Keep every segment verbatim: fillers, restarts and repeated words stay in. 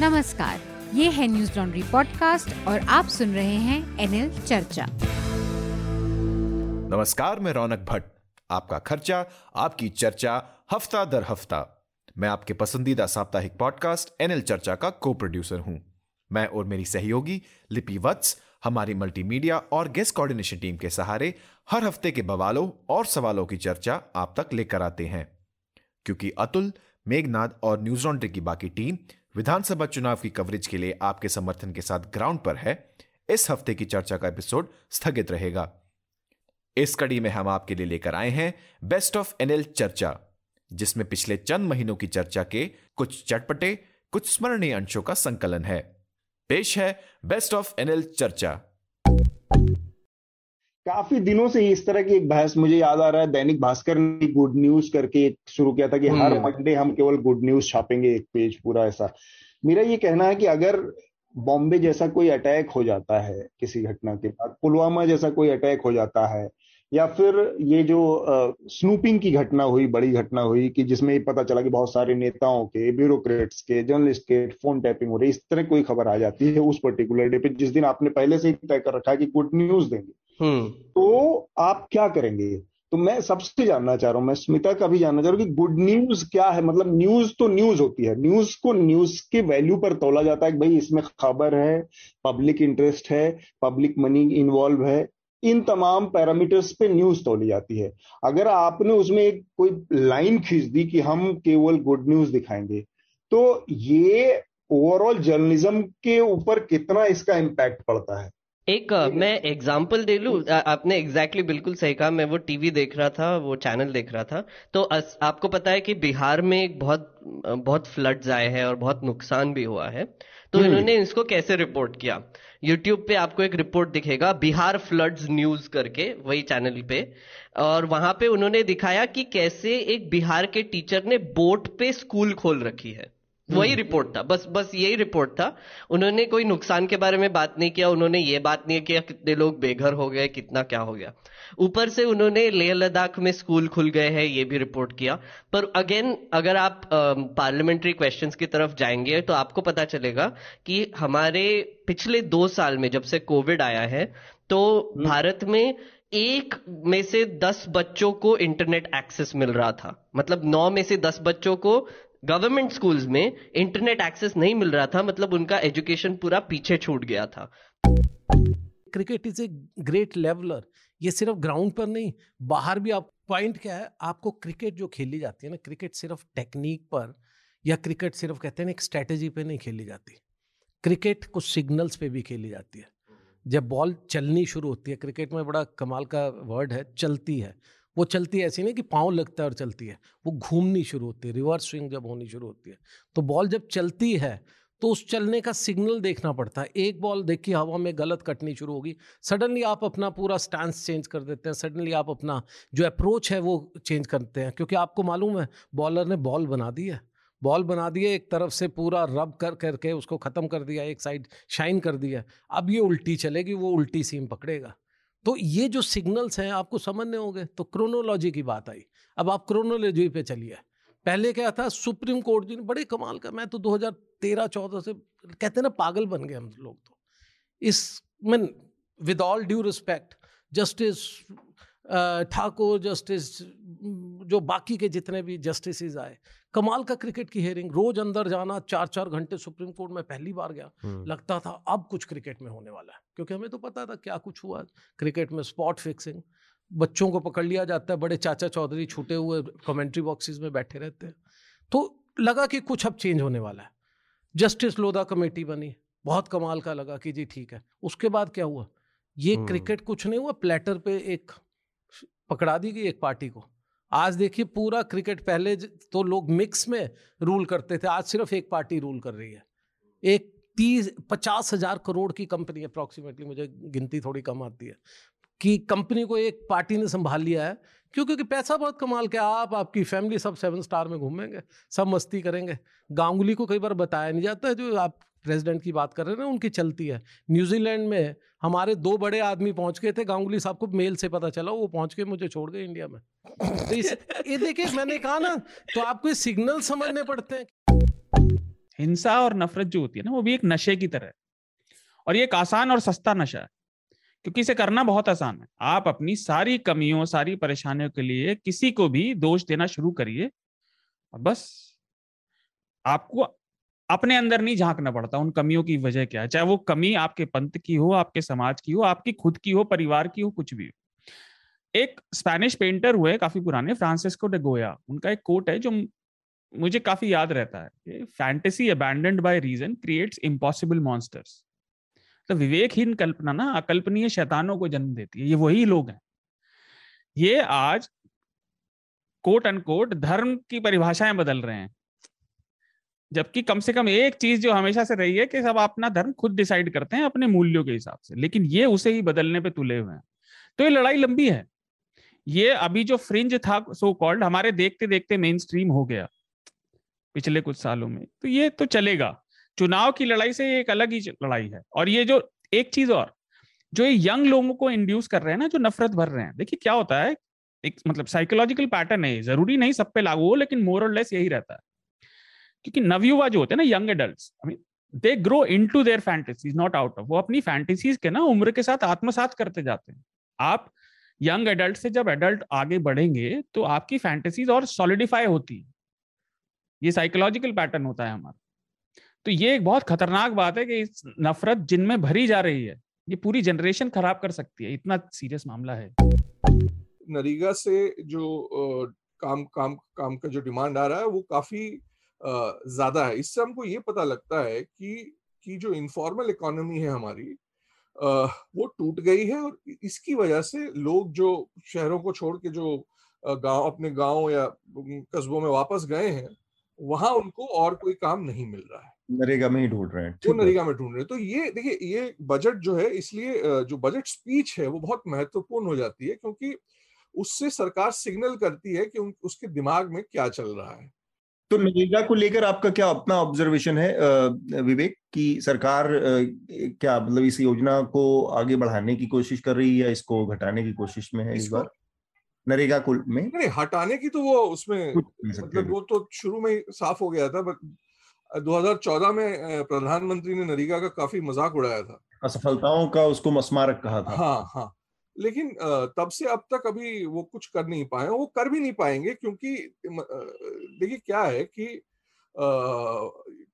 नमस्कार, ये है न्यूज ऑनड्री पॉडकास्ट और आप सुन रहे हैं एन चर्चा। नमस्कार, मैं रौनक भट्ट। आपका खर्चा, आपकी चर्चा, हफ्ता दर हफ्ता। मैं आपके पसंदीदा साप्ताहिक पॉडकास्ट एनएल चर्चा का को प्रोड्यूसर हूं। मैं और मेरी सहयोगी लिपि वत्स हमारी मल्टीमीडिया और गेस्ट कोऑर्डिनेशन टीम के सहारे हर हफ्ते के बवालों और सवालों की चर्चा आप तक लेकर आते हैं। क्योंकि अतुल, मेघनाथ और न्यूज ऑनड्री की बाकी टीम विधानसभा चुनाव की कवरेज के लिए आपके समर्थन के साथ ग्राउंड पर है, इस हफ्ते की चर्चा का एपिसोड स्थगित रहेगा। इस कड़ी में हम आपके लिए लेकर आए हैं बेस्ट ऑफ एनएल चर्चा, जिसमें पिछले चंद महीनों की चर्चा के कुछ चटपटे, कुछ स्मरणीय अंशों का संकलन है। पेश है बेस्ट ऑफ एनएल चर्चा। काफी दिनों से इस तरह की एक बहस, मुझे याद आ रहा है दैनिक भास्कर ने गुड न्यूज करके शुरू किया था कि हर मंडे हम केवल गुड न्यूज छापेंगे, एक पेज पूरा ऐसा। मेरा ये कहना है कि अगर बॉम्बे जैसा कोई अटैक हो जाता है किसी घटना के बाद, पुलवामा जैसा कोई अटैक हो जाता है, या फिर ये जो स्नूपिंग की घटना हुई, बड़ी घटना हुई कि जिसमें पता चला कि बहुत सारे नेताओं के, ब्यूरोक्रेट्स के, जर्नलिस्ट के फोन टैपिंग हो रही, इस तरह कोई खबर आ जाती है उस पर्टिकुलर डे पे जिस दिन आपने पहले से ही तय कर रखा है कि गुड न्यूज देंगे, तो आप क्या करेंगे? तो मैं सबसे जानना चाह रहा हूँ, मैं स्मिता का भी जानना चाह रहा हूँ कि गुड न्यूज क्या है। मतलब न्यूज तो न्यूज होती है, न्यूज को न्यूज के वैल्यू पर तोला जाता है कि भाई इसमें खबर है, पब्लिक इंटरेस्ट है, पब्लिक मनी इन्वॉल्व है, इन तमाम पैरामीटर्स पे न्यूज तोली जाती है। अगर आपने उसमें एक कोई लाइन खींच दी कि हम केवल गुड न्यूज दिखाएंगे, तो ये ओवरऑल जर्नलिज्म के ऊपर कितना इसका इम्पैक्ट पड़ता है? एक मैं एग्जांपल दे लूं। आपने एग्जैक्टली बिल्कुल सही कहा। मैं वो टीवी देख रहा था, वो चैनल देख रहा था, तो आपको पता है कि बिहार में एक बहुत बहुत फ्लड्स आए हैं और बहुत नुकसान भी हुआ है। तो इन्होंने इसको कैसे रिपोर्ट किया, यूट्यूब पे आपको एक रिपोर्ट दिखेगा बिहार फ्लड्स न्यूज करके, वही चैनल पे, और वहां पे उन्होंने दिखाया कि कैसे एक बिहार के टीचर ने बोट पे स्कूल खोल रखी है। वही रिपोर्ट था, बस बस यही रिपोर्ट था। उन्होंने कोई नुकसान के बारे में बात नहीं किया, उन्होंने ये बात नहीं किया कितने लोग बेघर हो गए, कितना क्या हो गया। ऊपर से उन्होंने लेह लद्दाख में स्कूल खुल गए हैं ये भी रिपोर्ट किया। पर अगेन, अगर आप पार्लियामेंट्री क्वेश्चंस की तरफ जाएंगे तो आपको पता चलेगा कि हमारे पिछले दो साल में जब से कोविड आया है, तो भारत में एक में से दस बच्चों को इंटरनेट एक्सेस मिल रहा था। मतलब नौ में से दस बच्चों को गवर्नमेंट स्कूल्स में इंटरनेट एक्सेस नहीं मिल रहा था। मतलब उनका एजुकेशन पूरा पीछे छूट गया था। Cricket is a great leveller. ये सिर्फ ग्राउंड पर नहीं, बाहर भी। आप पॉइंट क्या है, आपको क्रिकेट जो खेली जाती है ना, क्रिकेट सिर्फ टेक्निक पर या क्रिकेट सिर्फ कहते हैं ना एक स्ट्रेटेजी पे नहीं खेली जाती। क्रिकेट कुछ सिग्नल्स पे भी खेली जाती है। जब बॉल चलनी शुरू होती है, क्रिकेट में बड़ा कमाल का वर्ड है, चलती है। वो चलती है ऐसी नहीं कि पाँव लगता है और चलती है, वो घूमनी शुरू होती है। रिवर्स स्विंग जब होनी शुरू होती है, तो बॉल जब चलती है तो उस चलने का सिग्नल देखना पड़ता है। एक बॉल देखी हवा में गलत कटनी शुरू होगी, सडनली आप अपना पूरा स्टांस चेंज कर देते हैं, सडनली आप अपना जो अप्रोच है वो चेंज करते हैं, क्योंकि आपको मालूम है बॉलर ने बॉल बना दी है, बॉल बना दी है, एक तरफ से पूरा रब कर करके उसको ख़त्म कर दिया, एक साइड शाइन कर दिया, अब ये उल्टी चलेगी, वो उल्टी सीम पकड़ेगा। तो ये जो सिग्नल्स हैं आपको समझने होंगे। तो क्रोनोलॉजी की बात आई, अब आप क्रोनोलॉजी पे चलिए। पहले क्या था, सुप्रीम कोर्ट जी ने बड़े कमाल का, मैं तो दो हज़ार तेरह चौदह से कहते हैं ना पागल बन गए हम लोग, तो इस मैं with all due respect justice Thakur, justice जो बाकी के जितने भी जस्टिसेस आए, कमाल का क्रिकेट की हेयरिंग, रोज अंदर जाना, चार चार घंटे सुप्रीम कोर्ट में पहली बार गया, लगता था अब कुछ क्रिकेट में होने वाला है, क्योंकि हमें तो पता था क्या कुछ हुआ क्रिकेट में। स्पॉट फिक्सिंग, बच्चों को पकड़ लिया जाता है, बड़े चाचा चौधरी छूटे हुए कमेंट्री बॉक्सेस में बैठे रहते हैं। तो लगा कि कुछ अब चेंज होने वाला है। जस्टिस लोधा कमेटी बनी, बहुत कमाल का लगा कि जी ठीक है। उसके बाद क्या हुआ, ये क्रिकेट कुछ नहीं हुआ, प्लेटर पे एक पकड़ा दी गई एक पार्टी को। आज देखिए पूरा क्रिकेट, पहले तो लोग मिक्स में रूल करते थे, आज सिर्फ एक पार्टी रूल कर रही है। एक तीस पचास हजार करोड़ की कंपनी अप्रॉक्सीमेटली, मुझे गिनती थोड़ी कम आती है, कि कंपनी को एक पार्टी ने संभाल लिया है। क्यों? क्योंकि पैसा बहुत कमाल के, आप आपकी फैमिली सब सेवन स्टार में घूमेंगे, सब मस्ती करेंगे। गांगुली को कई बार बताया नहीं जाता है, जो आप प्रेसिडेंट की बात कर रहे हैं ना, उनकी चलती है। न्यूजीलैंड में हमारे दो बड़े आदमी पहुंच गए थे, गांगुली साहब को मेल से पता चला, वो पहुंच के मुझे छोड़ गए इंडिया में। तो ये देखिए मैंने कहा ना, तो आपको ये सिग्नल समझने पड़ते हैं। हिंसा और नफरत जो होती है ना, वो भी एक नशे की तरह है, और ये एक आसान और सस्ता नशा है, क्योंकि इसे करना बहुत आसान है। आप अपनी सारी कमियों, सारी परेशानियों के लिए किसी को भी दोष देना शुरू करिए, बस आपको अपने अंदर नहीं झांकना पड़ता उन कमियों की वजह क्या है, चाहे वो कमी आपके पंथ की हो, आपके समाज की हो, आपकी खुद की हो, परिवार की हो, कुछ भी हो। एक स्पेनिश पेंटर हुए काफी पुराने, फ्रांसिस्को डे गोया, उनका एक कोट है जो मुझे काफी याद रहता है, fantasy abandoned by reason creates impossible monsters. तो विवेकहीन कल्पना ना अकल्पनीय शैतानों को जन्म देती है। ये वही लोग हैं, ये आज कोट अनकोट धर्म की परिभाषाएं बदल रहे हैं, जबकि कम से कम एक चीज जो हमेशा से रही है कि सब अपना धर्म खुद डिसाइड करते हैं अपने मूल्यों के हिसाब से, लेकिन ये उसे ही बदलने पे तुले हुए हैं। तो ये लड़ाई लंबी है। ये अभी जो फ्रिंज था सो कॉल्ड, हमारे देखते देखते मेन स्ट्रीम हो गया पिछले कुछ सालों में, तो ये तो चलेगा। चुनाव की लड़ाई से ये एक अलग ही लड़ाई है। और ये जो एक चीज और जो ये यंग लोगों को इंड्यूस कर रहे हैं ना, जो नफरत भर रहे हैं, देखिए क्या होता है, एक मतलब साइकोलॉजिकल पैटर्न है, जरूरी नहीं सब पे लागू हो, लेकिन मोर और लेस यही रहता है। क्योंकि नवयुवा जो होते हैं ना, young adults, I mean they grow into their fantasies, not out of. वो अपनी फैंटेसीज के ना उम्र के साथ आत्मसात करते जाते हैं। आप यंग एडल्ट से जब एडल्ट आगे बढ़ेंगे तो आपकी फैंटेसीज और सॉलिडिफाई होती है। ये साइकोलॉजिकल पैटर्न होता है हमारा। तो ये एक बहुत खतरनाक बात है कि इस नफरत जिनमें भरी जा रही है, ये पूरी जनरेशन खराब कर सकती है। इतना सीरियस मामला है। नरेगा से जो काम काम काम का जो डिमांड आ रहा है वो काफी ज्यादा है। इससे हमको ये पता लगता है कि कि जो इनफॉर्मल इकोनॉमी है हमारी वो टूट गई है, और इसकी वजह से लोग जो शहरों को छोड़ के जो गाँव अपने गाँव या कस्बों में वापस गए हैं, वहां उनको और कोई काम नहीं मिल रहा है, नरेगा में ही ढूंढ रहे हैं, वो नरेगा में ढूंढ रहे हैं। तो ये देखिए, ये बजट जो है, इसलिए जो बजट स्पीच है वो बहुत महत्वपूर्ण हो जाती है, क्योंकि उससे सरकार सिग्नल करती है कि उसके दिमाग में क्या चल रहा है। तो नरेगा को लेकर आपका क्या अपना ऑब्जर्वेशन है विवेक, कि सरकार क्या मतलब इस योजना को आगे बढ़ाने की कोशिश कर रही है या इसको घटाने की कोशिश में है इस बार? नरेगा कुल में नहीं, हटाने की तो वो उसमें मतलब वो तो शुरू में साफ हो गया था, बट दो हज़ार चौदह में प्रधानमंत्री ने नरेगा का काफी मजाक उड़ाया था, असफलताओं का उसको मस्मारक कहा था। हाँ हाँ, लेकिन तब से अब तक अभी वो कुछ कर नहीं पाए, वो कर भी नहीं पाएंगे, क्योंकि देखिए क्या है कि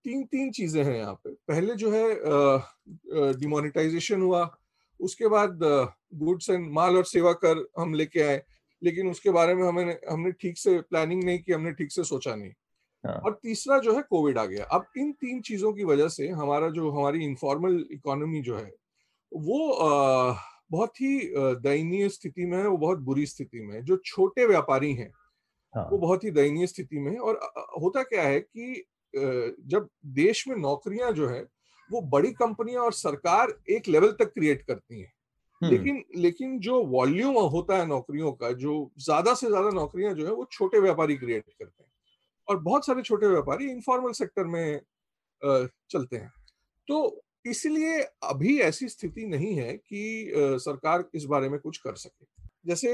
तीन तीन चीजें हैं यहाँ पे। पहले जो है डिमोनेटाइजेशन हुआ, उसके बाद गुड्स एंड माल और सेवा कर हम लेके आए, लेकिन उसके बारे में हमें हमने ठीक से प्लानिंग नहीं की, हमने ठीक से सोचा नहीं। हाँ। और तीसरा जो है कोविड आ गया। अब इन तीन चीजों की वजह से हमारा जो हमारी इनफॉर्मल इकोनॉमी जो है वो आ, बहुत ही दयनीय स्थिति में है, वो बहुत बुरी स्थिति में है। जो छोटे व्यापारी हैं, हाँ, वो बहुत ही दयनीय स्थिति में है। और होता क्या है कि जब देश में नौकरियां जो है वो बड़ी कंपनियां और सरकार एक लेवल तक क्रिएट करती है, लेकिन लेकिन जो वॉल्यूम होता है नौकरियों का, जो ज्यादा से ज्यादा नौकरियां जो है वो छोटे व्यापारी क्रिएट करते हैं, और बहुत सारे छोटे व्यापारी इनफॉर्मल सेक्टर में चलते हैं। तो इसलिए अभी ऐसी स्थिति नहीं है कि सरकार इस बारे में कुछ कर सके। जैसे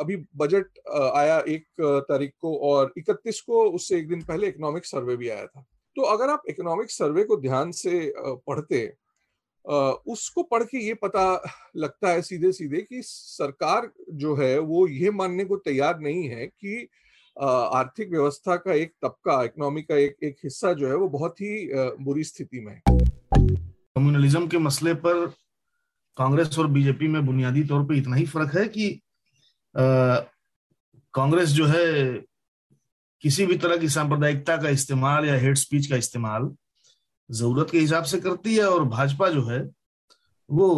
अभी बजट आया एक तारीख को, और इकतीस को उससे एक दिन पहले इकोनॉमिक सर्वे भी आया था। तो अगर आप इकोनॉमिक सर्वे को ध्यान से पढ़ते, उसको पढ़ के ये पता लगता है सीधे सीधे कि सरकार जो है वो ये मानने को तैयार नहीं है कि आर्थिक व्यवस्था का एक तबका, इकोनॉमी का एक एक हिस्सा जो है वो बहुत ही बुरी स्थिति में है। कम्युनलिज्म के मसले पर कांग्रेस और बीजेपी में बुनियादी तौर पे इतना ही फर्क है कि कांग्रेस जो है किसी भी तरह की सांप्रदायिकता का इस्तेमाल या हेट स्पीच का इस्तेमाल जरूरत के हिसाब से करती है, और भाजपा जो है वो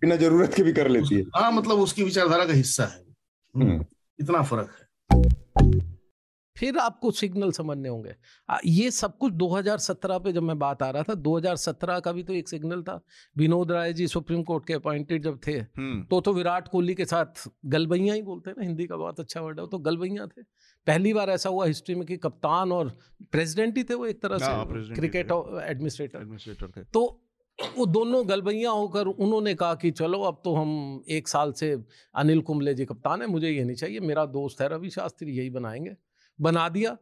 बिना जरूरत के भी कर लेती है। हाँ, मतलब उसकी विचारधारा का हिस्सा है, इतना फर्क है। फिर आपको सिग्नल समझने होंगे। ये सब कुछ दो हज़ार सत्रह पे जब मैं बात आ रहा था, दो हज़ार सत्रह का भी तो एक सिग्नल था। विनोद राय जी सुप्रीम कोर्ट के अपॉइंटेड जब थे तो तो विराट कोहली के साथ गलबैया ही बोलते हैं ना, हिंदी का बहुत अच्छा वर्ड है, तो गलबैया थे। पहली बार ऐसा हुआ हिस्ट्री में कि कप्तान और प्रेसिडेंट ही थे वो एक तरह से, क्रिकेट एडमिनिस्ट्रेटर, तो वो दोनों गलबैया होकर उन्होंने कहा कि चलो अब तो हम एक साल से, अनिल कुम्बले जी कप्तान है, मुझे ये नहीं चाहिए, मेरा दोस्त है रवि शास्त्री, यही बनाएंगे, बना दिया।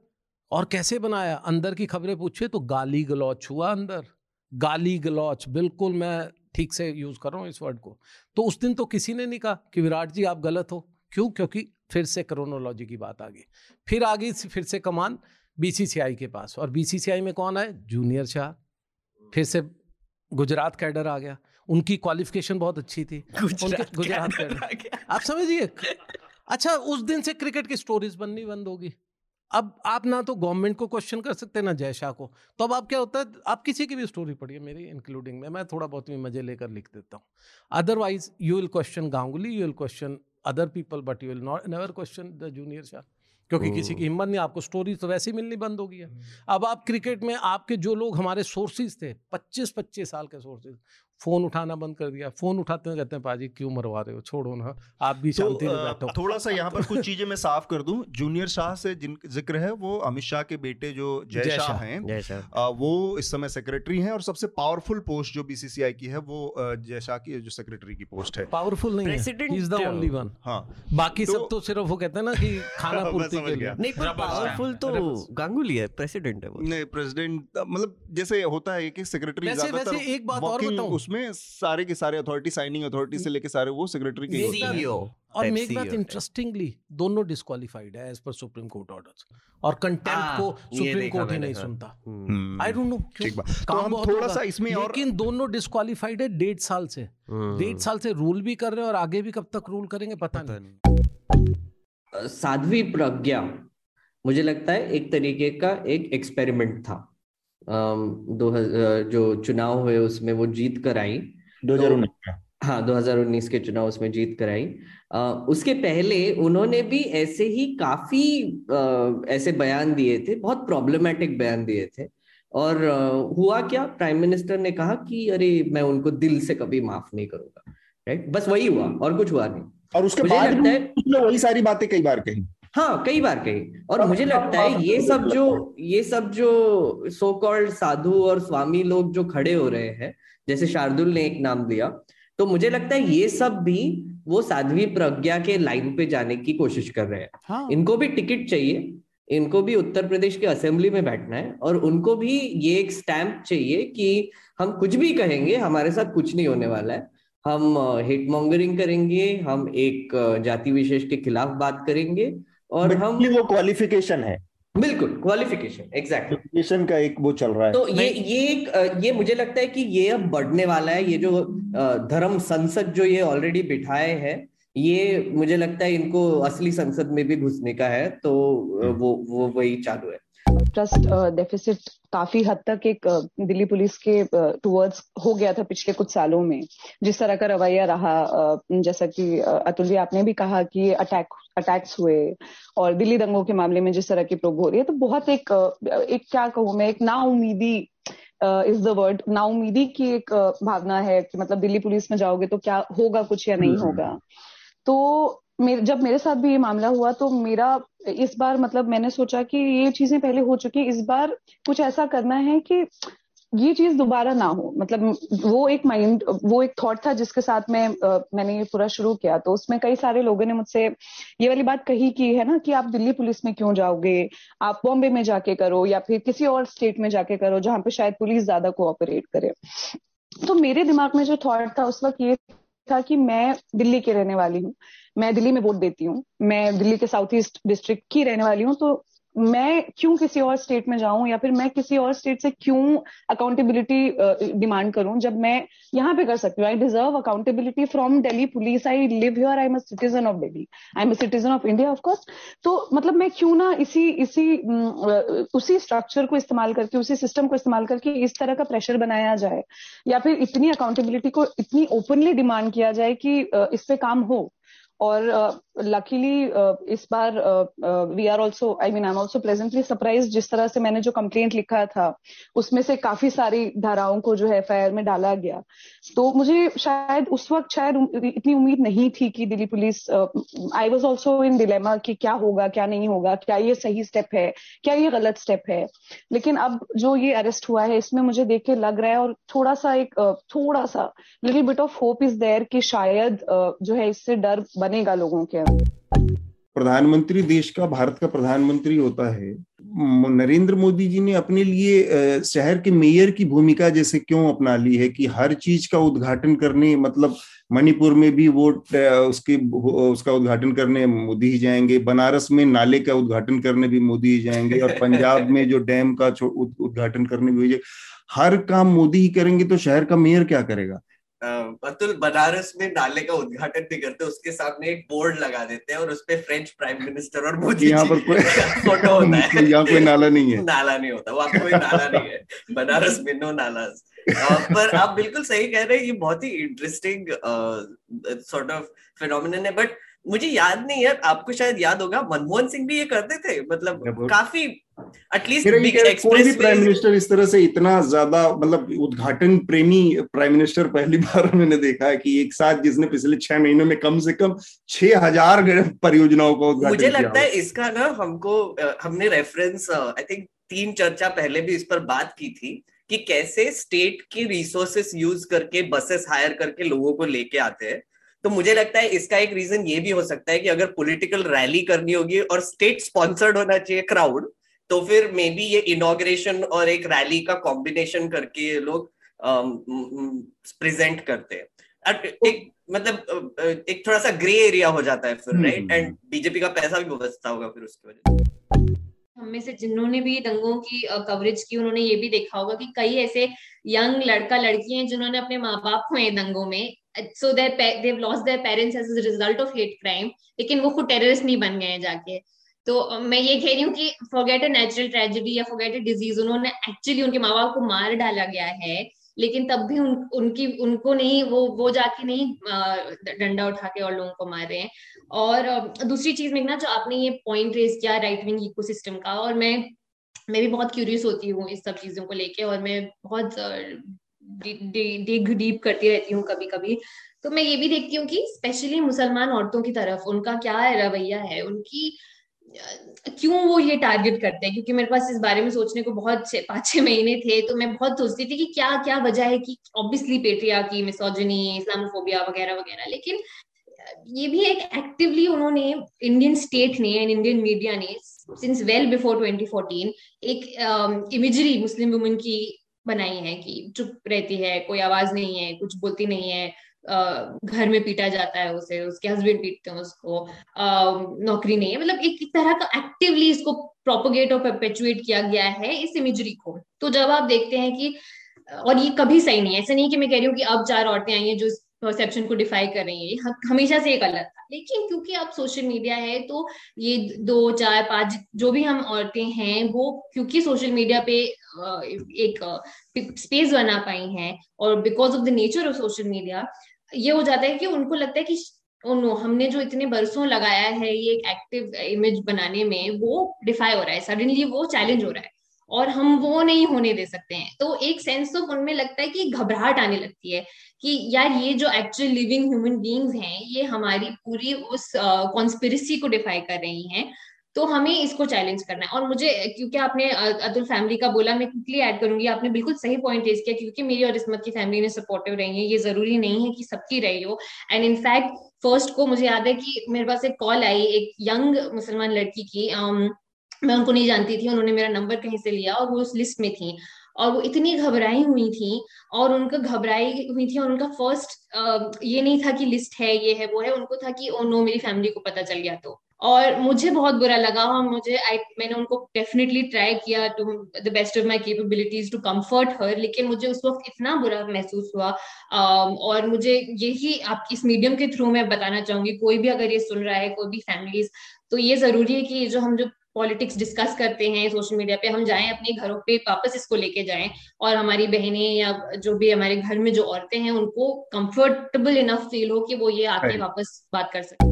और कैसे बनाया, अंदर की खबरें पूछिए तो गाली गलौच हुआ अंदर, गाली गलौच, बिल्कुल मैं ठीक से यूज़ कर रहा हूँ इस वर्ड को। तो उस दिन तो किसी ने नहीं कहा कि विराट जी आप गलत हो, क्यों? क्योंकि फिर से क्रोनोलॉजी की बात आ गई, फिर आ गई फिर से कमान बीसीसीआई के पास, और बीसीसीआई में कौन आए? जूनियर शाह, फिर से गुजरात कैडर आ गया, उनकी क्वालिफिकेशन बहुत अच्छी थी, गुजरात, गुजरात कैडर, आप समझिए। अच्छा, उस दिन से क्रिकेट की स्टोरीज बननी बंद होगी। अब आप ना तो गवर्नमेंट को क्वेश्चन कर सकते ना जय शाह को, तो अब आप क्या होता है, आप किसी की भी स्टोरी पढ़िए, मेरी इंक्लूडिंग में, मैं थोड़ा बहुत भी मजे लेकर लिख देता हूँ, otherwise you will question Ganguly, you will question other people, but you will not never question the junior Shah, क्योंकि किसी की हिम्मत नहीं। आपको स्टोरीज तो वैसे ही मिलनी बंद हो गई है। अब आप क्रिकेट में, आपके जो लोग हमारे सोर्सेज थे, पच्चीस पच्चीस साल के सोर्सेज, फोन उठाना बंद कर दिया, फोन उठाते हैं कहते हैं पाजी क्यों मरवा रहे हो, छोड़ो ना, आप भी शांति में बैठो। थोड़ा सा यहाँ पर कुछ चीजें मैं साफ कर दूं, जूनियर शाह से जिन जिक्र है वो अमित शाह के बेटे जो जय शाह हैं, वो इस समय सेक्रेटरी हैं, और सबसे पावरफुल पोस्ट जो बीसीसीआई की है वो जय शाह की जो सेक्रेटरी की पोस्ट है। पावरफुल नहीं है, इज द ओनली वन, बाकी सब तो सिर्फ वो कहते हैं ना कि खाना पूर्ति के लिए नहीं, पावरफुल तो गांगुली है, प्रेसिडेंट है वो नहीं, प्रेसिडेंट मतलब जैसे होता है कि सेक्रेटरी ज्यादातर। एक बात और बताऊं, उसमें सारे के सारे अथॉरिटी, साइनिंग अथॉरिटी से लेके सारे वो सेक्रेटरी के सीईओ, और मेक दैट इंटरेस्टिंगली दोनों डिस्क्वालीफाइड है as per supreme court orders, और कंटेम्प्ट को सुप्रीम कोर्ट ही नहीं सुनता, आई डोंट नो। ठीक बात, तो हम थोड़ा सा इसमें, लेकिन दोनों डिस्क्वालीफाइड है डेढ़ साल से, डेढ़ साल से रूल भी कर रहे हैं और आगे भी कब तक रूल करेंगे पता नहीं। साध्वी प्रज्ञा मुझे लगता है एक तरीके का एक एक्सपेरिमेंट था, दो uh, जो चुनाव हुए उसमें वो जीत कर आई, दो हजार उन्नीस, हाँ दो हजार उन्नीस के चुनाव उसमें जीत कर आई। uh, उसके पहले उन्होंने भी ऐसे ही काफी uh, ऐसे बयान दिए थे, बहुत प्रॉब्लमेटिक बयान दिए थे, और uh, हुआ क्या, प्राइम मिनिस्टर ने कहा कि अरे मैं उनको दिल से कभी माफ नहीं करूंगा, राइट, बस वही हुआ और कुछ हुआ नहीं। और उसके बाद वही सारी बातें कई बार कही, हाँ कई बार कही, और मुझे लगता है ये सब जो ये सब जो सो कॉल्ड साधु और स्वामी लोग जो खड़े हो रहे हैं, जैसे शार्दुल ने एक नाम दिया, तो मुझे लगता है ये सब भी वो साध्वी प्रज्ञा के लाइन पे जाने की कोशिश कर रहे हैं। हाँ। इनको भी टिकट चाहिए, इनको भी उत्तर प्रदेश के असेंबली में बैठना है, और उनको भी ये एक स्टैंप चाहिए कि हम कुछ भी कहेंगे हमारे साथ कुछ नहीं होने वाला है, हम हेट मॉन्गरिंग करेंगे, हम एक जाति विशेष के खिलाफ बात करेंगे, और हम वो क्वालिफिकेशन है, बिल्कुल क्वालिफिकेशन, एग्जैक्टली क्वालिफिकेशन का एक वो चल रहा है। तो ये ये एक ये मुझे लगता है कि ये अब बढ़ने वाला है, ये जो धर्म संसद जो ये ऑलरेडी बिठाए हैं, ये मुझे लगता है इनको असली संसद में भी घुसने का है, तो वो वो वही चालू है। ट्रस्ट डेफिसिट काफी हद तक एक दिल्ली पुलिस के टूवर्ड्स हो गया था पिछले कुछ सालों में, जिस तरह का रवैया रहा, जैसा कि अतुल जी आपने भी कहा कि अटैक अटैक्स हुए, और दिल्ली दंगों के मामले में जिस तरह की प्रोब हो रही है, तो बहुत एक एक क्या कहूँ मैं, एक नाउमीदी इज द वर्ड, नाउमीदी की एक भावना है कि मतलब दिल्ली पुलिस में जाओगे तो क्या होगा, कुछ या नहीं होगा। तो मेरे, जब मेरे साथ भी ये मामला हुआ तो मेरा इस बार मतलब मैंने सोचा कि ये चीजें पहले हो चुकी, इस बार कुछ ऐसा करना है कि ये चीज दोबारा ना हो, मतलब वो एक माइंड वो एक थॉट था जिसके साथ मैं मैंने ये पूरा शुरू किया। तो उसमें कई सारे लोगों ने मुझसे ये वाली बात कही कि है ना कि आप दिल्ली पुलिस में क्यों जाओगे, आप बॉम्बे में जाके करो या फिर किसी और स्टेट में जाके करो जहाँ पे शायद पुलिस ज्यादा कोऑपरेट करे। तो मेरे दिमाग में जो थॉट था उस वक्त ये था कि मैं दिल्ली के रहने वाली हूँ, मैं दिल्ली में वोट देती हूँ, मैं दिल्ली के साउथ ईस्ट डिस्ट्रिक्ट की रहने वाली हूँ, तो मैं क्यों किसी और स्टेट में जाऊं या फिर मैं किसी और स्टेट से क्यों अकाउंटेबिलिटी डिमांड करूं जब मैं यहाँ पे कर सकती हूँ। I deserve accountability from Delhi police, I live here, I am a citizen of Delhi, I am a citizen of India of course. तो मतलब मैं क्यों ना इसी इसी उसी स्ट्रक्चर को इस्तेमाल करके, उसी सिस्टम को इस्तेमाल करके इस तरह का प्रेशर बनाया जाए, या फिर इतनी अकाउंटेबिलिटी को इतनी ओपनली डिमांड किया जाए कि इस पे काम हो। और लकीली uh, uh, इस बार we are also I mean I am also pleasantly surprise, जिस तरह से मैंने जो कंप्लेंट लिखा था उसमें से काफी सारी धाराओं को जो है एफ आई आर में डाला गया। तो मुझे शायद उस वक्त शायद इतनी उम्मीद नहीं थी कि Delhi police, I was also in dilemma कि क्या होगा क्या नहीं होगा, क्या ये सही स्टेप है, क्या ये गलत स्टेप है। लेकिन अब जो ये अरेस्ट हुआ है इसमें मुझे देख के लग रहा है, और थोड़ा सा एक uh, थोड़ा सा little bit of hope is there कि शायद uh, जो है इससे डर बनेगा लोगों के। प्रधानमंत्री देश का, भारत का प्रधानमंत्री होता है, नरेंद्र मोदी जी ने अपने लिए शहर के मेयर की भूमिका जैसे क्यों अपना ली है कि हर चीज का उद्घाटन करने, मतलब मणिपुर में भी वोट उसके उसका उद्घाटन करने मोदी ही जाएंगे, बनारस में नाले का उद्घाटन करने भी मोदी ही जाएंगे, और पंजाब में जो डैम का उद्घाटन करने भी जाएंगे, हर काम मोदी ही करेंगे, तो शहर का मेयर क्या करेगा? अतुल, बनारस में नाले का उद्घाटन भी करते, उसके सामने एक बोर्ड लगा देते हैं और उसपे फ्रेंच प्राइम मिनिस्टर और मोदी यहाँ पर कोई फोटो होता है, यहाँ कोई नाला नहीं है, नाला नहीं होता, वहाँ कोई नाला नहीं है, बनारस में नो नाला। पर आप बिल्कुल सही कह रहे हैं, ये बहुत ही इंटरेस्टिंग सॉर्ट ऑफ फिनोमिनन है। बट मुझे याद नहीं है, आपको शायद याद होगा, मनमोहन सिंह भी ये करते थे, मतलब काफी एटलीस्ट एक्सप्रेस प्राइम मिनिस्टर इस तरह से इतना ज्यादा, मतलब उद्घाटन प्रेमी प्राइम मिनिस्टर पहली बार मैंने देखा है कि एक साथ जिसने पिछले छह महीनों में कम से कम छह हजार परियोजनाओं का उद्घाटन किया। मुझे लगता है इसका ना हमको हमने रेफरेंस आई थिंक तीन चर्चा पहले भी इस पर बात की थी कि कैसे स्टेट की रिसोर्सेस यूज करके बसेस हायर करके लोगों को लेके आते हैं। तो मुझे लगता है इसका एक रीजन ये भी हो सकता है कि अगर पॉलिटिकल रैली करनी होगी और स्टेट स्पॉन्सर्ड होना चाहिए क्राउड, तो फिर मे बी ये इनॉग्रेशन और एक रैली का कॉम्बिनेशन करके ये लोग प्रेजेंट करते हैं। एक मतलब एक थोड़ा सा ग्रे एरिया हो जाता है फिर, राइट? एंड बीजेपी का पैसा भी बचता होगा फिर उसकी वजह से। हम में से जिन्होंने भी दंगों की कवरेज की, उन्होंने ये भी देखा होगा कि कई ऐसे यंग लड़का लड़की हैं जिन्होंने अपने माँ बाप हुए दंगों में, so there they lost their parents as a result of hate crime, लेकिन वो खुद टेररिस्ट नहीं बन गए हैं जाके। तो मैं ये कह रही हूँ कि फॉरगेट अ नेचुरल ट्रेजेडी या फॉरगेट अ डिजीज, उन्होंने एक्चुअली उनके माँ बाप को मार डाला गया है, लेकिन तब भी उन, उनकी उनको नहीं वो वो जाके नहीं डंडा उठा के और लोगों को मार रहे हैं। और दूसरी चीज मेघना, जो आपने ये पॉइंट रेज किया राइट विंग इकोसिस्टम का, और मैं मैं भी बहुत क्यूरियस होती हूँ इस सब चीजों को लेके, और मैं बहुत डिग डीप करती रहती हूँ कभी कभी। तो मैं ये भी देखती हूँ कि स्पेशली मुसलमान औरतों की तरफ उनका क्या रवैया है, उनकी क्यों वो ये टारगेट करते हैं। क्योंकि मेरे पास इस बारे में सोचने को बहुत पाँच छह महीने थे, तो मैं बहुत सोचती थी कि क्या क्या वजह है कि ऑब्वियसली पेट्रियार्की, मिसोजिनी, इस्लामोफोबिया वगैरह वगैरह, लेकिन ये भी एक एक्टिवली उन्होंने इंडियन स्टेट ने एंड इंडियन मीडिया ने since well before twenty fourteen एक इमेजरी मुस्लिम वुमेन की बनाई है कि चुप रहती है, कोई आवाज नहीं है, कुछ बोलती नहीं है, घर में पीटा जाता है उसे, उसके हस्बैंड पीटते हैं उसको, नौकरी नहीं है, मतलब एक तरह का एक्टिवली इसको प्रोपोगेट और परपेचुएट किया गया है इस इमेजरी को। तो जब आप देखते हैं कि, और ये कभी सही नहीं है, ऐसा नहीं कि मैं कह रही हूँ कि अब चार औरतें आई हैं जो इस परसेप्शन को डिफाई कर रही हैं, हमेशा से ये गलत था, लेकिन क्योंकि अब सोशल मीडिया है तो ये दो चार पांच जो भी हम औरतें हैं वो क्योंकि सोशल मीडिया पे एक स्पेस बना पाई हैं, और because of the nature of social media ये हो जाता है कि उनको लगता है कि ओ नो, हमने जो इतने बरसों लगाया है ये एक एक्टिव इमेज बनाने में, वो डिफाई हो रहा है, सडनली वो चैलेंज हो रहा है और हम वो नहीं होने दे सकते हैं। तो एक सेंस ऑफ उनमें लगता है कि घबराहट आने लगती है कि यार ये जो एक्चुअल लिविंग ह्यूमन बीइंग्स हैं ये हमारी पूरी उस कॉन्स्पिरेसी uh, को डिफाई कर रही हैं, तो हमें इसको चैलेंज करना है। और मुझे, क्योंकि आपने अतुल फैमिली का बोला, मैं क्विकली ऐड करूंगी, आपने बिल्कुल सही पॉइंट रेज किया, क्योंकि मेरी और इसमत की फैमिली में सपोर्टिव रही है, ये जरूरी नहीं है कि सबकी रही हो। एंड इनफैक्ट फर्स्ट को मुझे याद है कि मेरे पास एक कॉल आई एक यंग मुसलमान लड़की की, um, मैं उनको नहीं जानती थी, उन्होंने मेरा नंबर कहीं से लिया और वो उस लिस्ट में थी, और वो इतनी घबराई हुई थी और उनका घबराई हुई थी और उनका फर्स्ट ये नहीं था कि लिस्ट है, ये है, वो है, उनको था कि ओ नो मेरी फैमिली को पता चल गया तो। और मुझे बहुत बुरा लगा, और मुझे I, मैंने उनको डेफिनेटली ट्राई किया to the best of my capabilities to comfort her, लेकिन मुझे उस वक्त इतना बुरा महसूस हुआ। um, और मुझे यही आप इस मीडियम के थ्रू मैं बताना चाहूंगी, कोई भी अगर ये सुन रहा है, कोई भी फैमिलीज, तो ये जरूरी है कि जो हम जो पॉलिटिक्स डिस्कस करते हैं सोशल मीडिया पे, हम जाएं अपने घरों पे वापस इसको लेके जाएं, और हमारी बहनें या जो भी हमारे घर में जो औरतें हैं उनको कंफर्टेबल इनफ फील हो कि वो ये आके वापस बात कर सकें।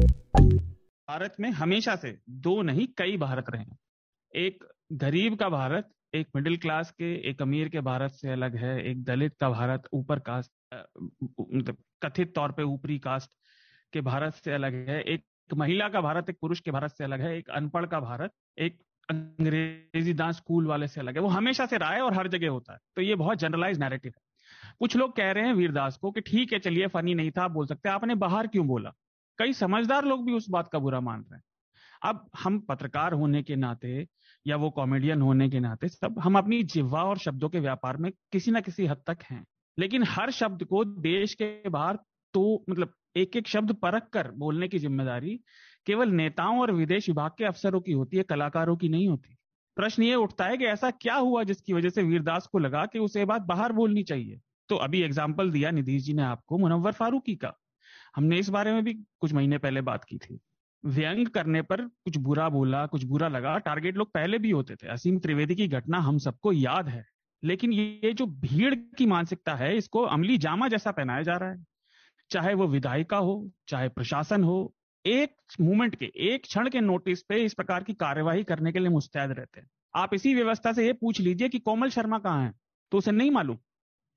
भारत में हमेशा से दो नहीं कई भारत रहे हैं, एक गरीब का भारत, एक मिडिल क्लास के, एक अमीर के भारत से अलग है, एक दलित का भारत, ऊपर कास्ट कथित तौर पे ऊपरी कास्ट के भारत से अलग है, एक महिला का भारत एक पुरुष के भारत से अलग है, एक अनपढ़ का भारत एक अंग्रेजी दान स्कूल वाले से अलग है। वो हमेशा से रहा है और हर जगह होता है, तो ये बहुत जनरलाइज नैरेटिव है। कुछ लोग कह रहे हैं वीरदास को कि ठीक है चलिए फनी नहीं था, आप बोल सकते हैं, आपने बाहर क्यों बोला? कई समझदार लोग भी उस बात का बुरा मान रहे हैं। अब हम पत्रकार होने के नाते या वो कॉमेडियन होने के नाते सब हम अपनी जिह्वा और शब्दों के व्यापार में किसी ना किसी हद तक हैं, लेकिन हर शब्द को देश के बाहर तो मतलब एक एक शब्द परख कर बोलने की जिम्मेदारी केवल नेताओं और विदेश विभाग के अफसरों की होती है, कलाकारों की नहीं होती। प्रश्न ये उठता है कि ऐसा क्या हुआ जिसकी वजह से वीरदास को लगा कि उसे बात बाहर बोलनी चाहिए। तो अभी एग्जाम्पल दिया नीतीश जी ने आपको मुनव्वर फारूकी का, हमने इस बारे में भी कुछ महीने पहले बात की थी। व्यंग करने पर कुछ बुरा बोला, कुछ बुरा लगा, टारगेट लोग पहले भी होते थे। असीम त्रिवेदी की घटना हम सबको याद है, लेकिन ये जो भीड़ की मानसिकता है इसको अमली जामा जैसा पहनाया जा रहा है, चाहे वो विधायिका हो चाहे प्रशासन हो, एक मूवमेंट के एक क्षण के नोटिस पे इस प्रकार की कार्यवाही करने के लिए मुस्तैद रहते हैं। आप इसी व्यवस्था से ये पूछ लीजिए कि कोमल शर्मा कहाँ है तो उसे नहीं मालूम,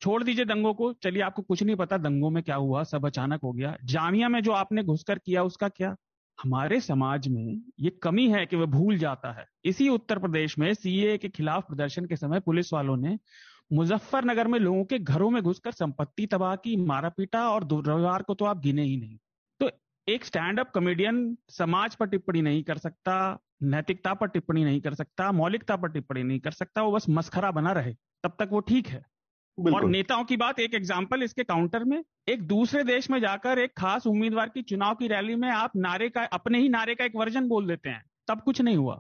छोड़ दीजिए दंगों को, चलिए आपको कुछ नहीं पता दंगों में क्या हुआ, सब अचानक हो गया। जामिया में जो आपने घुसकर किया उसका क्या? हमारे समाज में ये कमी है कि वह भूल जाता है। इसी उत्तर प्रदेश में सीए के खिलाफ प्रदर्शन के समय पुलिस वालों ने मुजफ्फरनगर में लोगों के घरों में घुसकर संपत्ति तबाह की, मारा पीटा, और दुर्व्यवहार को तो आप गिने ही नहीं। तो एक स्टैंड अप कॉमेडियन समाज पर टिप्पणी नहीं कर सकता, नैतिकता पर टिप्पणी नहीं कर सकता, मौलिकता पर टिप्पणी नहीं कर सकता, वो बस मस्खरा बना रहे तब तक वो ठीक है। और नेताओं की बात एक एग्जाम्पल इसके काउंटर में, एक दूसरे देश में जाकर एक खास उम्मीदवार की चुनाव की रैली में आप नारे का, अपने ही नारे का एक वर्जन बोल देते हैं, तब कुछ नहीं हुआ,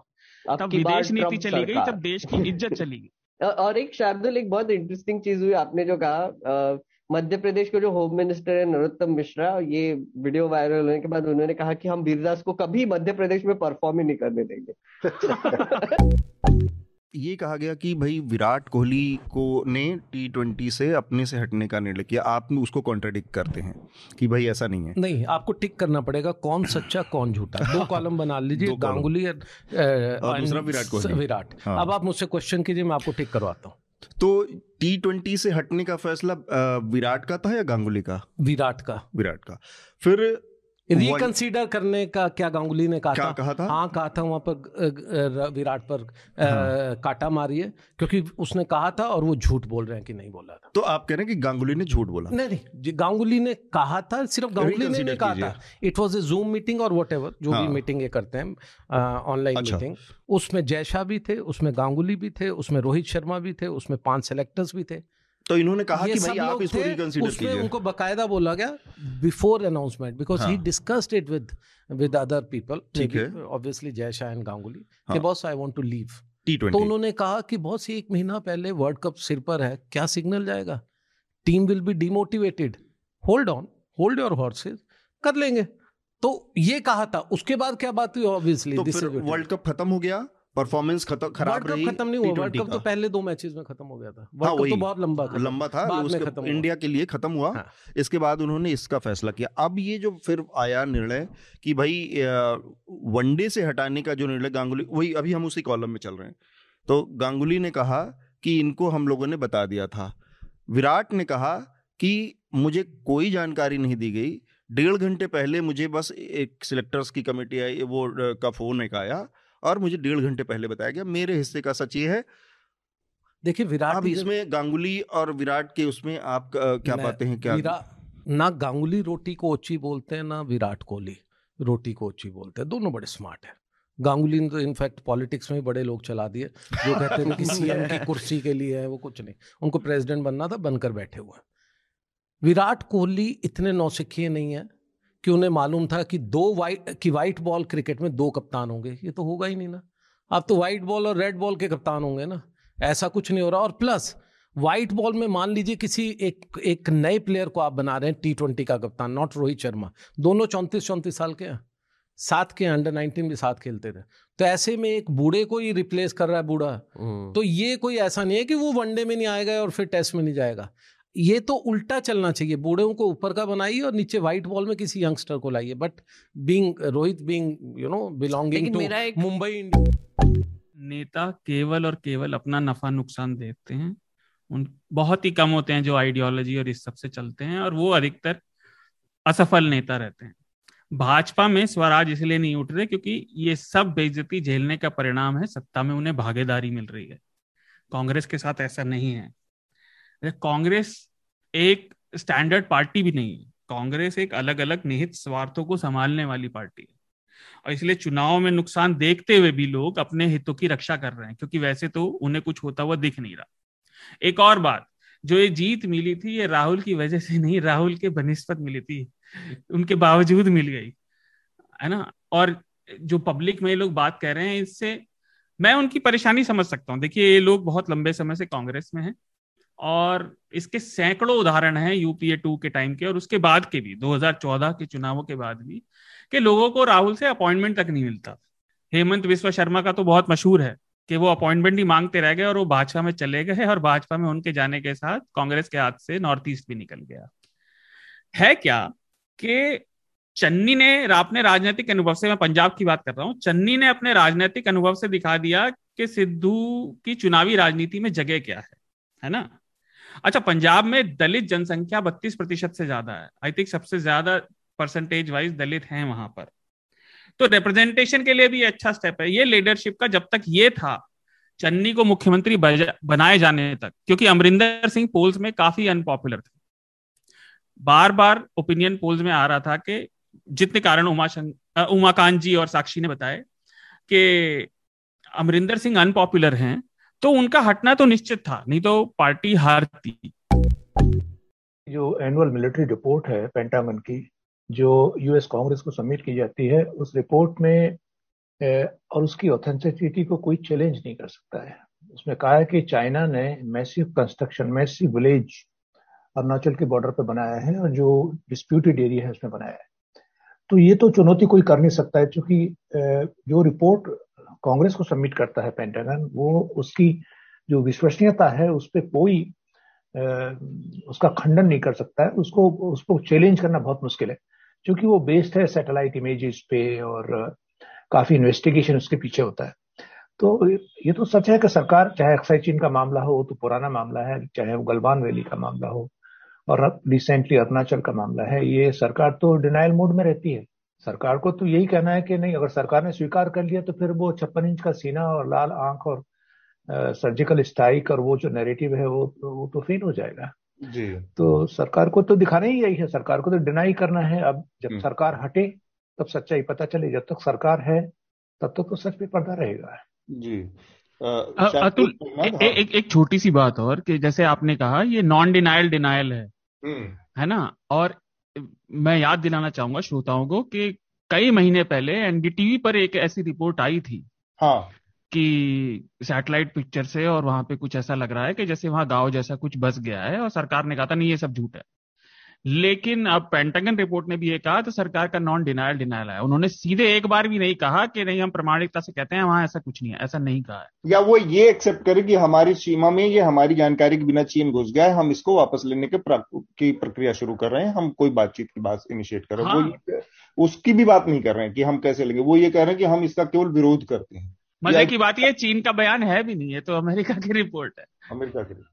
तब विदेश नीति चली गई, तब देश की इज्जत चली गई। और एक शार्दुल एक बहुत इंटरेस्टिंग चीज हुई, आपने जो कहा मध्य प्रदेश के जो होम मिनिस्टर है नरोत्तम मिश्रा, ये वीडियो वायरल होने के बाद उन्होंने कहा कि हम वीरदास को कभी मध्य प्रदेश में परफॉर्म ही नहीं करने देंगे। ये कहा गया कि भाई विराट कोहली को ने टी ट्वेंटी से अपने से हटने का निर्णय किया, आप उसको कॉन्ट्राडिक्ट करते हैं कि भाई ऐसा नहीं है। नहीं, आपको टिक करना पड़ेगा कौन सच्चा कौन झूठा, दो कॉलम बना लीजिए, गांगुली और दूसरा विराट कोहली विराट हाँ। अब आप मुझसे क्वेश्चन कीजिए, मैं आपको टिक करवाता हूँ। तो टी ट्वेंटी से हटने का फैसला विराट का था या गांगुली का? विराट का। विराट का। फिर रिकंसीडर करने का क्या गांगुली ने कहा था? कहा था हाँ, कहा था वहाँ पर विराट पर हाँ। काटा मारिए, क्योंकि उसने कहा था और वो झूठ बोल रहे हैं कि नहीं बोला था। तो आप कह रहे हैं कि गांगुली ने झूठ बोला? नहीं नहीं, गांगुली ने कहा था, सिर्फ गांगुली ने नहीं कहा था, it was a zoom meeting और वट एवर जो हाँ। भी मीटिंग ये करते हैं ऑनलाइन अच्छा। मीटिंग, उसमें जय शाह भी थे, उसमें गांगुली भी थे, उसमें रोहित शर्मा भी थे, उसमें पांच सेलेक्टर्स भी थे। तो इन्होंने कहा कि भाई आप इसको रिकंसीडर कीजिए। उसमें उनको बकायदा बोला गया before announcement because he discussed it with with other people, ठीक है, ऑब्वियसली जय शाह एंड गांगुली कि boss I want to leave T twenty. तो उन्होंने कहा कि बॉस एक महीना पहले वर्ल्ड कप सिर पर है, क्या सिग्नल जाएगा, team will be demotivated, hold on, hold your horses, कर लेंगे। तो ये कहा था। उसके बाद क्या बात हुई? ऑब्वियसली वर्ल्ड कप खत्म हो गया, परफॉर्मेंस खराब रही। खत्म नहीं हुआ वर्ल्ड कप, तो पहले दो मैचेस में खत्म हो गया था। वर्ल्ड कप तो बहुत लंबा था, लंबा था, उसके इंडिया के लिए खत्म हुआ हाँ। इसके बाद उन्होंने इसका फैसला किया। अब ये जो फिर आया निर्णय कि भाई वनडे से हटाने का जो निर्णय गांगुली, वही अभी हम उसी कॉलम में चल रहे हैं। तो गांगुली ने कहा कि इनको हम लोगों ने बता दिया था, विराट ने कहा कि मुझे कोई जानकारी नहीं दी गई, डेढ़ घंटे पहले मुझे बस एक सिलेक्टर्स की कमेटी आई वो का फोन एक आया और मुझे डेढ़ घंटे पहले बताया गया, मेरे हिस्से का सच ये है। देखिए विराट, अब इसमें गांगुली और विराट के उसमें आप क्या पाते हैं? क्या ना गांगुली रोटी को ओची बोलते हैं, ना विराट कोहली रोटी को ओची बोलते हैं, दोनों बड़े स्मार्ट हैं। गांगुली ने तो इनफैक्ट पॉलिटिक्स में बड़े लोग चला दिए जो कहते हैं कि सीएम की कुर्सी के लिए है, वो कुछ नहीं, उनको प्रेसिडेंट बनना था, बनकर बैठे हुए। विराट कोहली इतने नौसिखिए नहीं है कि उन्हें मालूम था कि दो वाइट कि वाइट बॉल क्रिकेट में दो कप्तान होंगे, ये तो होगा ही नहीं ना, आप तो वाइट बॉल और रेड बॉल के कप्तान होंगे ना, ऐसा कुछ नहीं हो रहा। और प्लस वाइट बॉल में मान लीजिए किसी एक एक नए प्लेयर को आप बना रहे हैं टी ट्वेंटी का कप्तान, नॉट रोहित शर्मा, दोनों चौंतीस चौंतीस साल के हैं, साथ के अंडर नाइनटीन भी साथ खेलते थे, तो ऐसे में एक बूढ़े को ही रिप्लेस कर रहा है बूढ़ा, तो ये कोई ऐसा नहीं है कि वो वनडे में नहीं आएगा और फिर टेस्ट में नहीं जाएगा, ये तो उल्टा चलना चाहिए, बूढ़ों को ऊपर का बनाइए और नीचे व्हाइट बॉल में किसी यंगस्टर को लाइए। But being Rohit, being you know belonging to Mumbai, नेता केवल और केवल अपना नफा नुकसान देखते हैं, उन बहुत ही कम होते हैं जो आइडियोलॉजी और इस सब से चलते हैं, और वो अधिकतर असफल नेता रहते हैं। भाजपा में स्वराज इसलिए नहीं उठ रहे क्योंकि ये सब बेइज्जती झेलने का परिणाम है, सत्ता में उन्हें भागीदारी मिल रही है। कांग्रेस के साथ ऐसा नहीं है, कांग्रेस एक स्टैंडर्ड पार्टी भी नहीं है, कांग्रेस एक अलग अलग निहित स्वार्थों को संभालने वाली पार्टी है। और इसलिए चुनाव में नुकसान देखते हुए भी लोग अपने हितों की रक्षा कर रहे हैं, क्योंकि वैसे तो उन्हें कुछ होता हुआ दिख नहीं रहा। एक और बात, जो ये जीत मिली थी ये राहुल की वजह से नहीं, राहुल के बनिस्पत मिली थी, उनके बावजूद मिल गई, है ना। और जो पब्लिक में लोग बात कह रहे हैं, इससे मैं उनकी परेशानी समझ सकता हूँ। देखिए, ये लोग बहुत लंबे समय से कांग्रेस में हैं और इसके सैकड़ों उदाहरण हैं यूपीए टू के टाइम के और उसके बाद के भी, दो हज़ार चौदह के चुनावों के बाद भी, कि लोगों को राहुल से अपॉइंटमेंट तक नहीं मिलता। हेमंत विश्व शर्मा का तो बहुत मशहूर है कि वो अपॉइंटमेंट ही मांगते रह गए और वो भाजपा में चले गए, और भाजपा में उनके जाने के साथ कांग्रेस के हाथ से नॉर्थ ईस्ट भी निकल गया। है क्या कि चन्नी ने अपने राजनीतिक अनुभव से, मैं पंजाब की बात कर रहा हूँ, चन्नी ने अपने राजनीतिक अनुभव से दिखा दिया कि सिद्धू की चुनावी राजनीति में जगह क्या है, है ना। अच्छा, पंजाब में दलित जनसंख्या बत्तीस प्रतिशत से ज्यादा है, आई थिंक सबसे ज्यादा परसेंटेज वाइज दलित हैं वहां पर, तो रिप्रेजेंटेशन के लिए भी अच्छा स्टेप है। ये लीडरशिप का जब तक ये था चन्नी को मुख्यमंत्री बनाए जाने तक, क्योंकि अमरिंदर सिंह पोल्स में काफी अनपॉपुलर थे, बार बार ओपिनियन पोल्स में आ रहा था कि जितने कारण उमा उमाकांत जी और साक्षी ने बताए कि अमरिंदर सिंह अनपॉपुलर हैं, तो उनका हटना तो निश्चित था, नहीं तो पार्टी हारती। जो एनुअल मिलिट्री रिपोर्ट है पेंटागन की, जो यूएस कांग्रेस को सबमिट की जाती है, उस रिपोर्ट में और उसकी ऑथेंटिसिटी को कोई चैलेंज नहीं कर सकता है। उसमें कहा है कि चाइना ने massive construction, massive village Arunachal के बॉर्डर पर बनाया है और जो डिस्प्यूटेड एरिया है उसमें बनाया है। तो ये तो चुनौती कोई कर नहीं सकता है, क्योंकि जो रिपोर्ट कांग्रेस को सबमिट करता है पेंटागन, वो उसकी जो विश्वसनीयता है उस पर कोई उसका खंडन नहीं कर सकता है। उसको उसको चैलेंज करना बहुत मुश्किल है, क्योंकि वो बेस्ड है सैटेलाइट इमेजेस पे और काफी इन्वेस्टिगेशन उसके पीछे होता है। तो ये तो सच है कि सरकार, चाहे अक्साई चीन का मामला हो, वो तो पुराना मामला है, चाहे वो गलवान वैली का मामला हो और रिसेंटली अरुणाचल का मामला है, ये सरकार तो डिनाइल मोड में रहती है। सरकार को तो यही कहना है कि नहीं, अगर सरकार ने स्वीकार कर लिया तो फिर वो छप्पन इंच का सीना और लाल आंख और आ, सर्जिकल स्ट्राइक और वो जो नैरेटिव है वो वो तो फेल हो जाएगा जी। तो सरकार को तो दिखाना ही यही है, सरकार को तो डिनाई करना है। अब जब सरकार हटे तब सच्चाई पता चले, जब तक सरकार है तब तक तो सच पे पर्दा रहेगा जी। अतुल, एक छोटी सी बात और, कि जैसे आपने कहा ये नॉन डिनाइल डिनाइल है, है ना। और मैं याद दिलाना चाहूंगा श्रोताओं को कि कई महीने पहले एनडीटीवी पर एक ऐसी रिपोर्ट आई थी, हाँ, कि सैटेलाइट पिक्चर से और वहां पे कुछ ऐसा लग रहा है कि जैसे वहां गांव जैसा कुछ बस गया है, और सरकार ने कहा था नहीं ये सब झूठ है। लेकिन अब पेंटागन रिपोर्ट ने भी ये कहा, तो सरकार का नॉन डिनाइल डिनाइल है। उन्होंने सीधे एक बार भी नहीं कहा कि नहीं हम प्रमाणिकता से कहते हैं वहां ऐसा कुछ नहीं है, ऐसा नहीं कहा है। या वो ये एक्सेप्ट करे कि हमारी सीमा में ये हमारी जानकारी के बिना चीन घुस गया है, हम इसको वापस लेने के की प्रक्रिया शुरू कर रहे हैं, हम कोई बातचीत की बात इनिशिएट कर रहे हैं, हाँ। वो उसकी भी बात नहीं कर रहे हैं कि हम कैसे लेंगे, वो ये कह रहे हैं कि हम इसका केवल विरोध करते हैं। मजे की बात यह चीन का बयान है भी नहीं, है तो अमेरिका की रिपोर्ट है, अमेरिका की रिपोर्ट।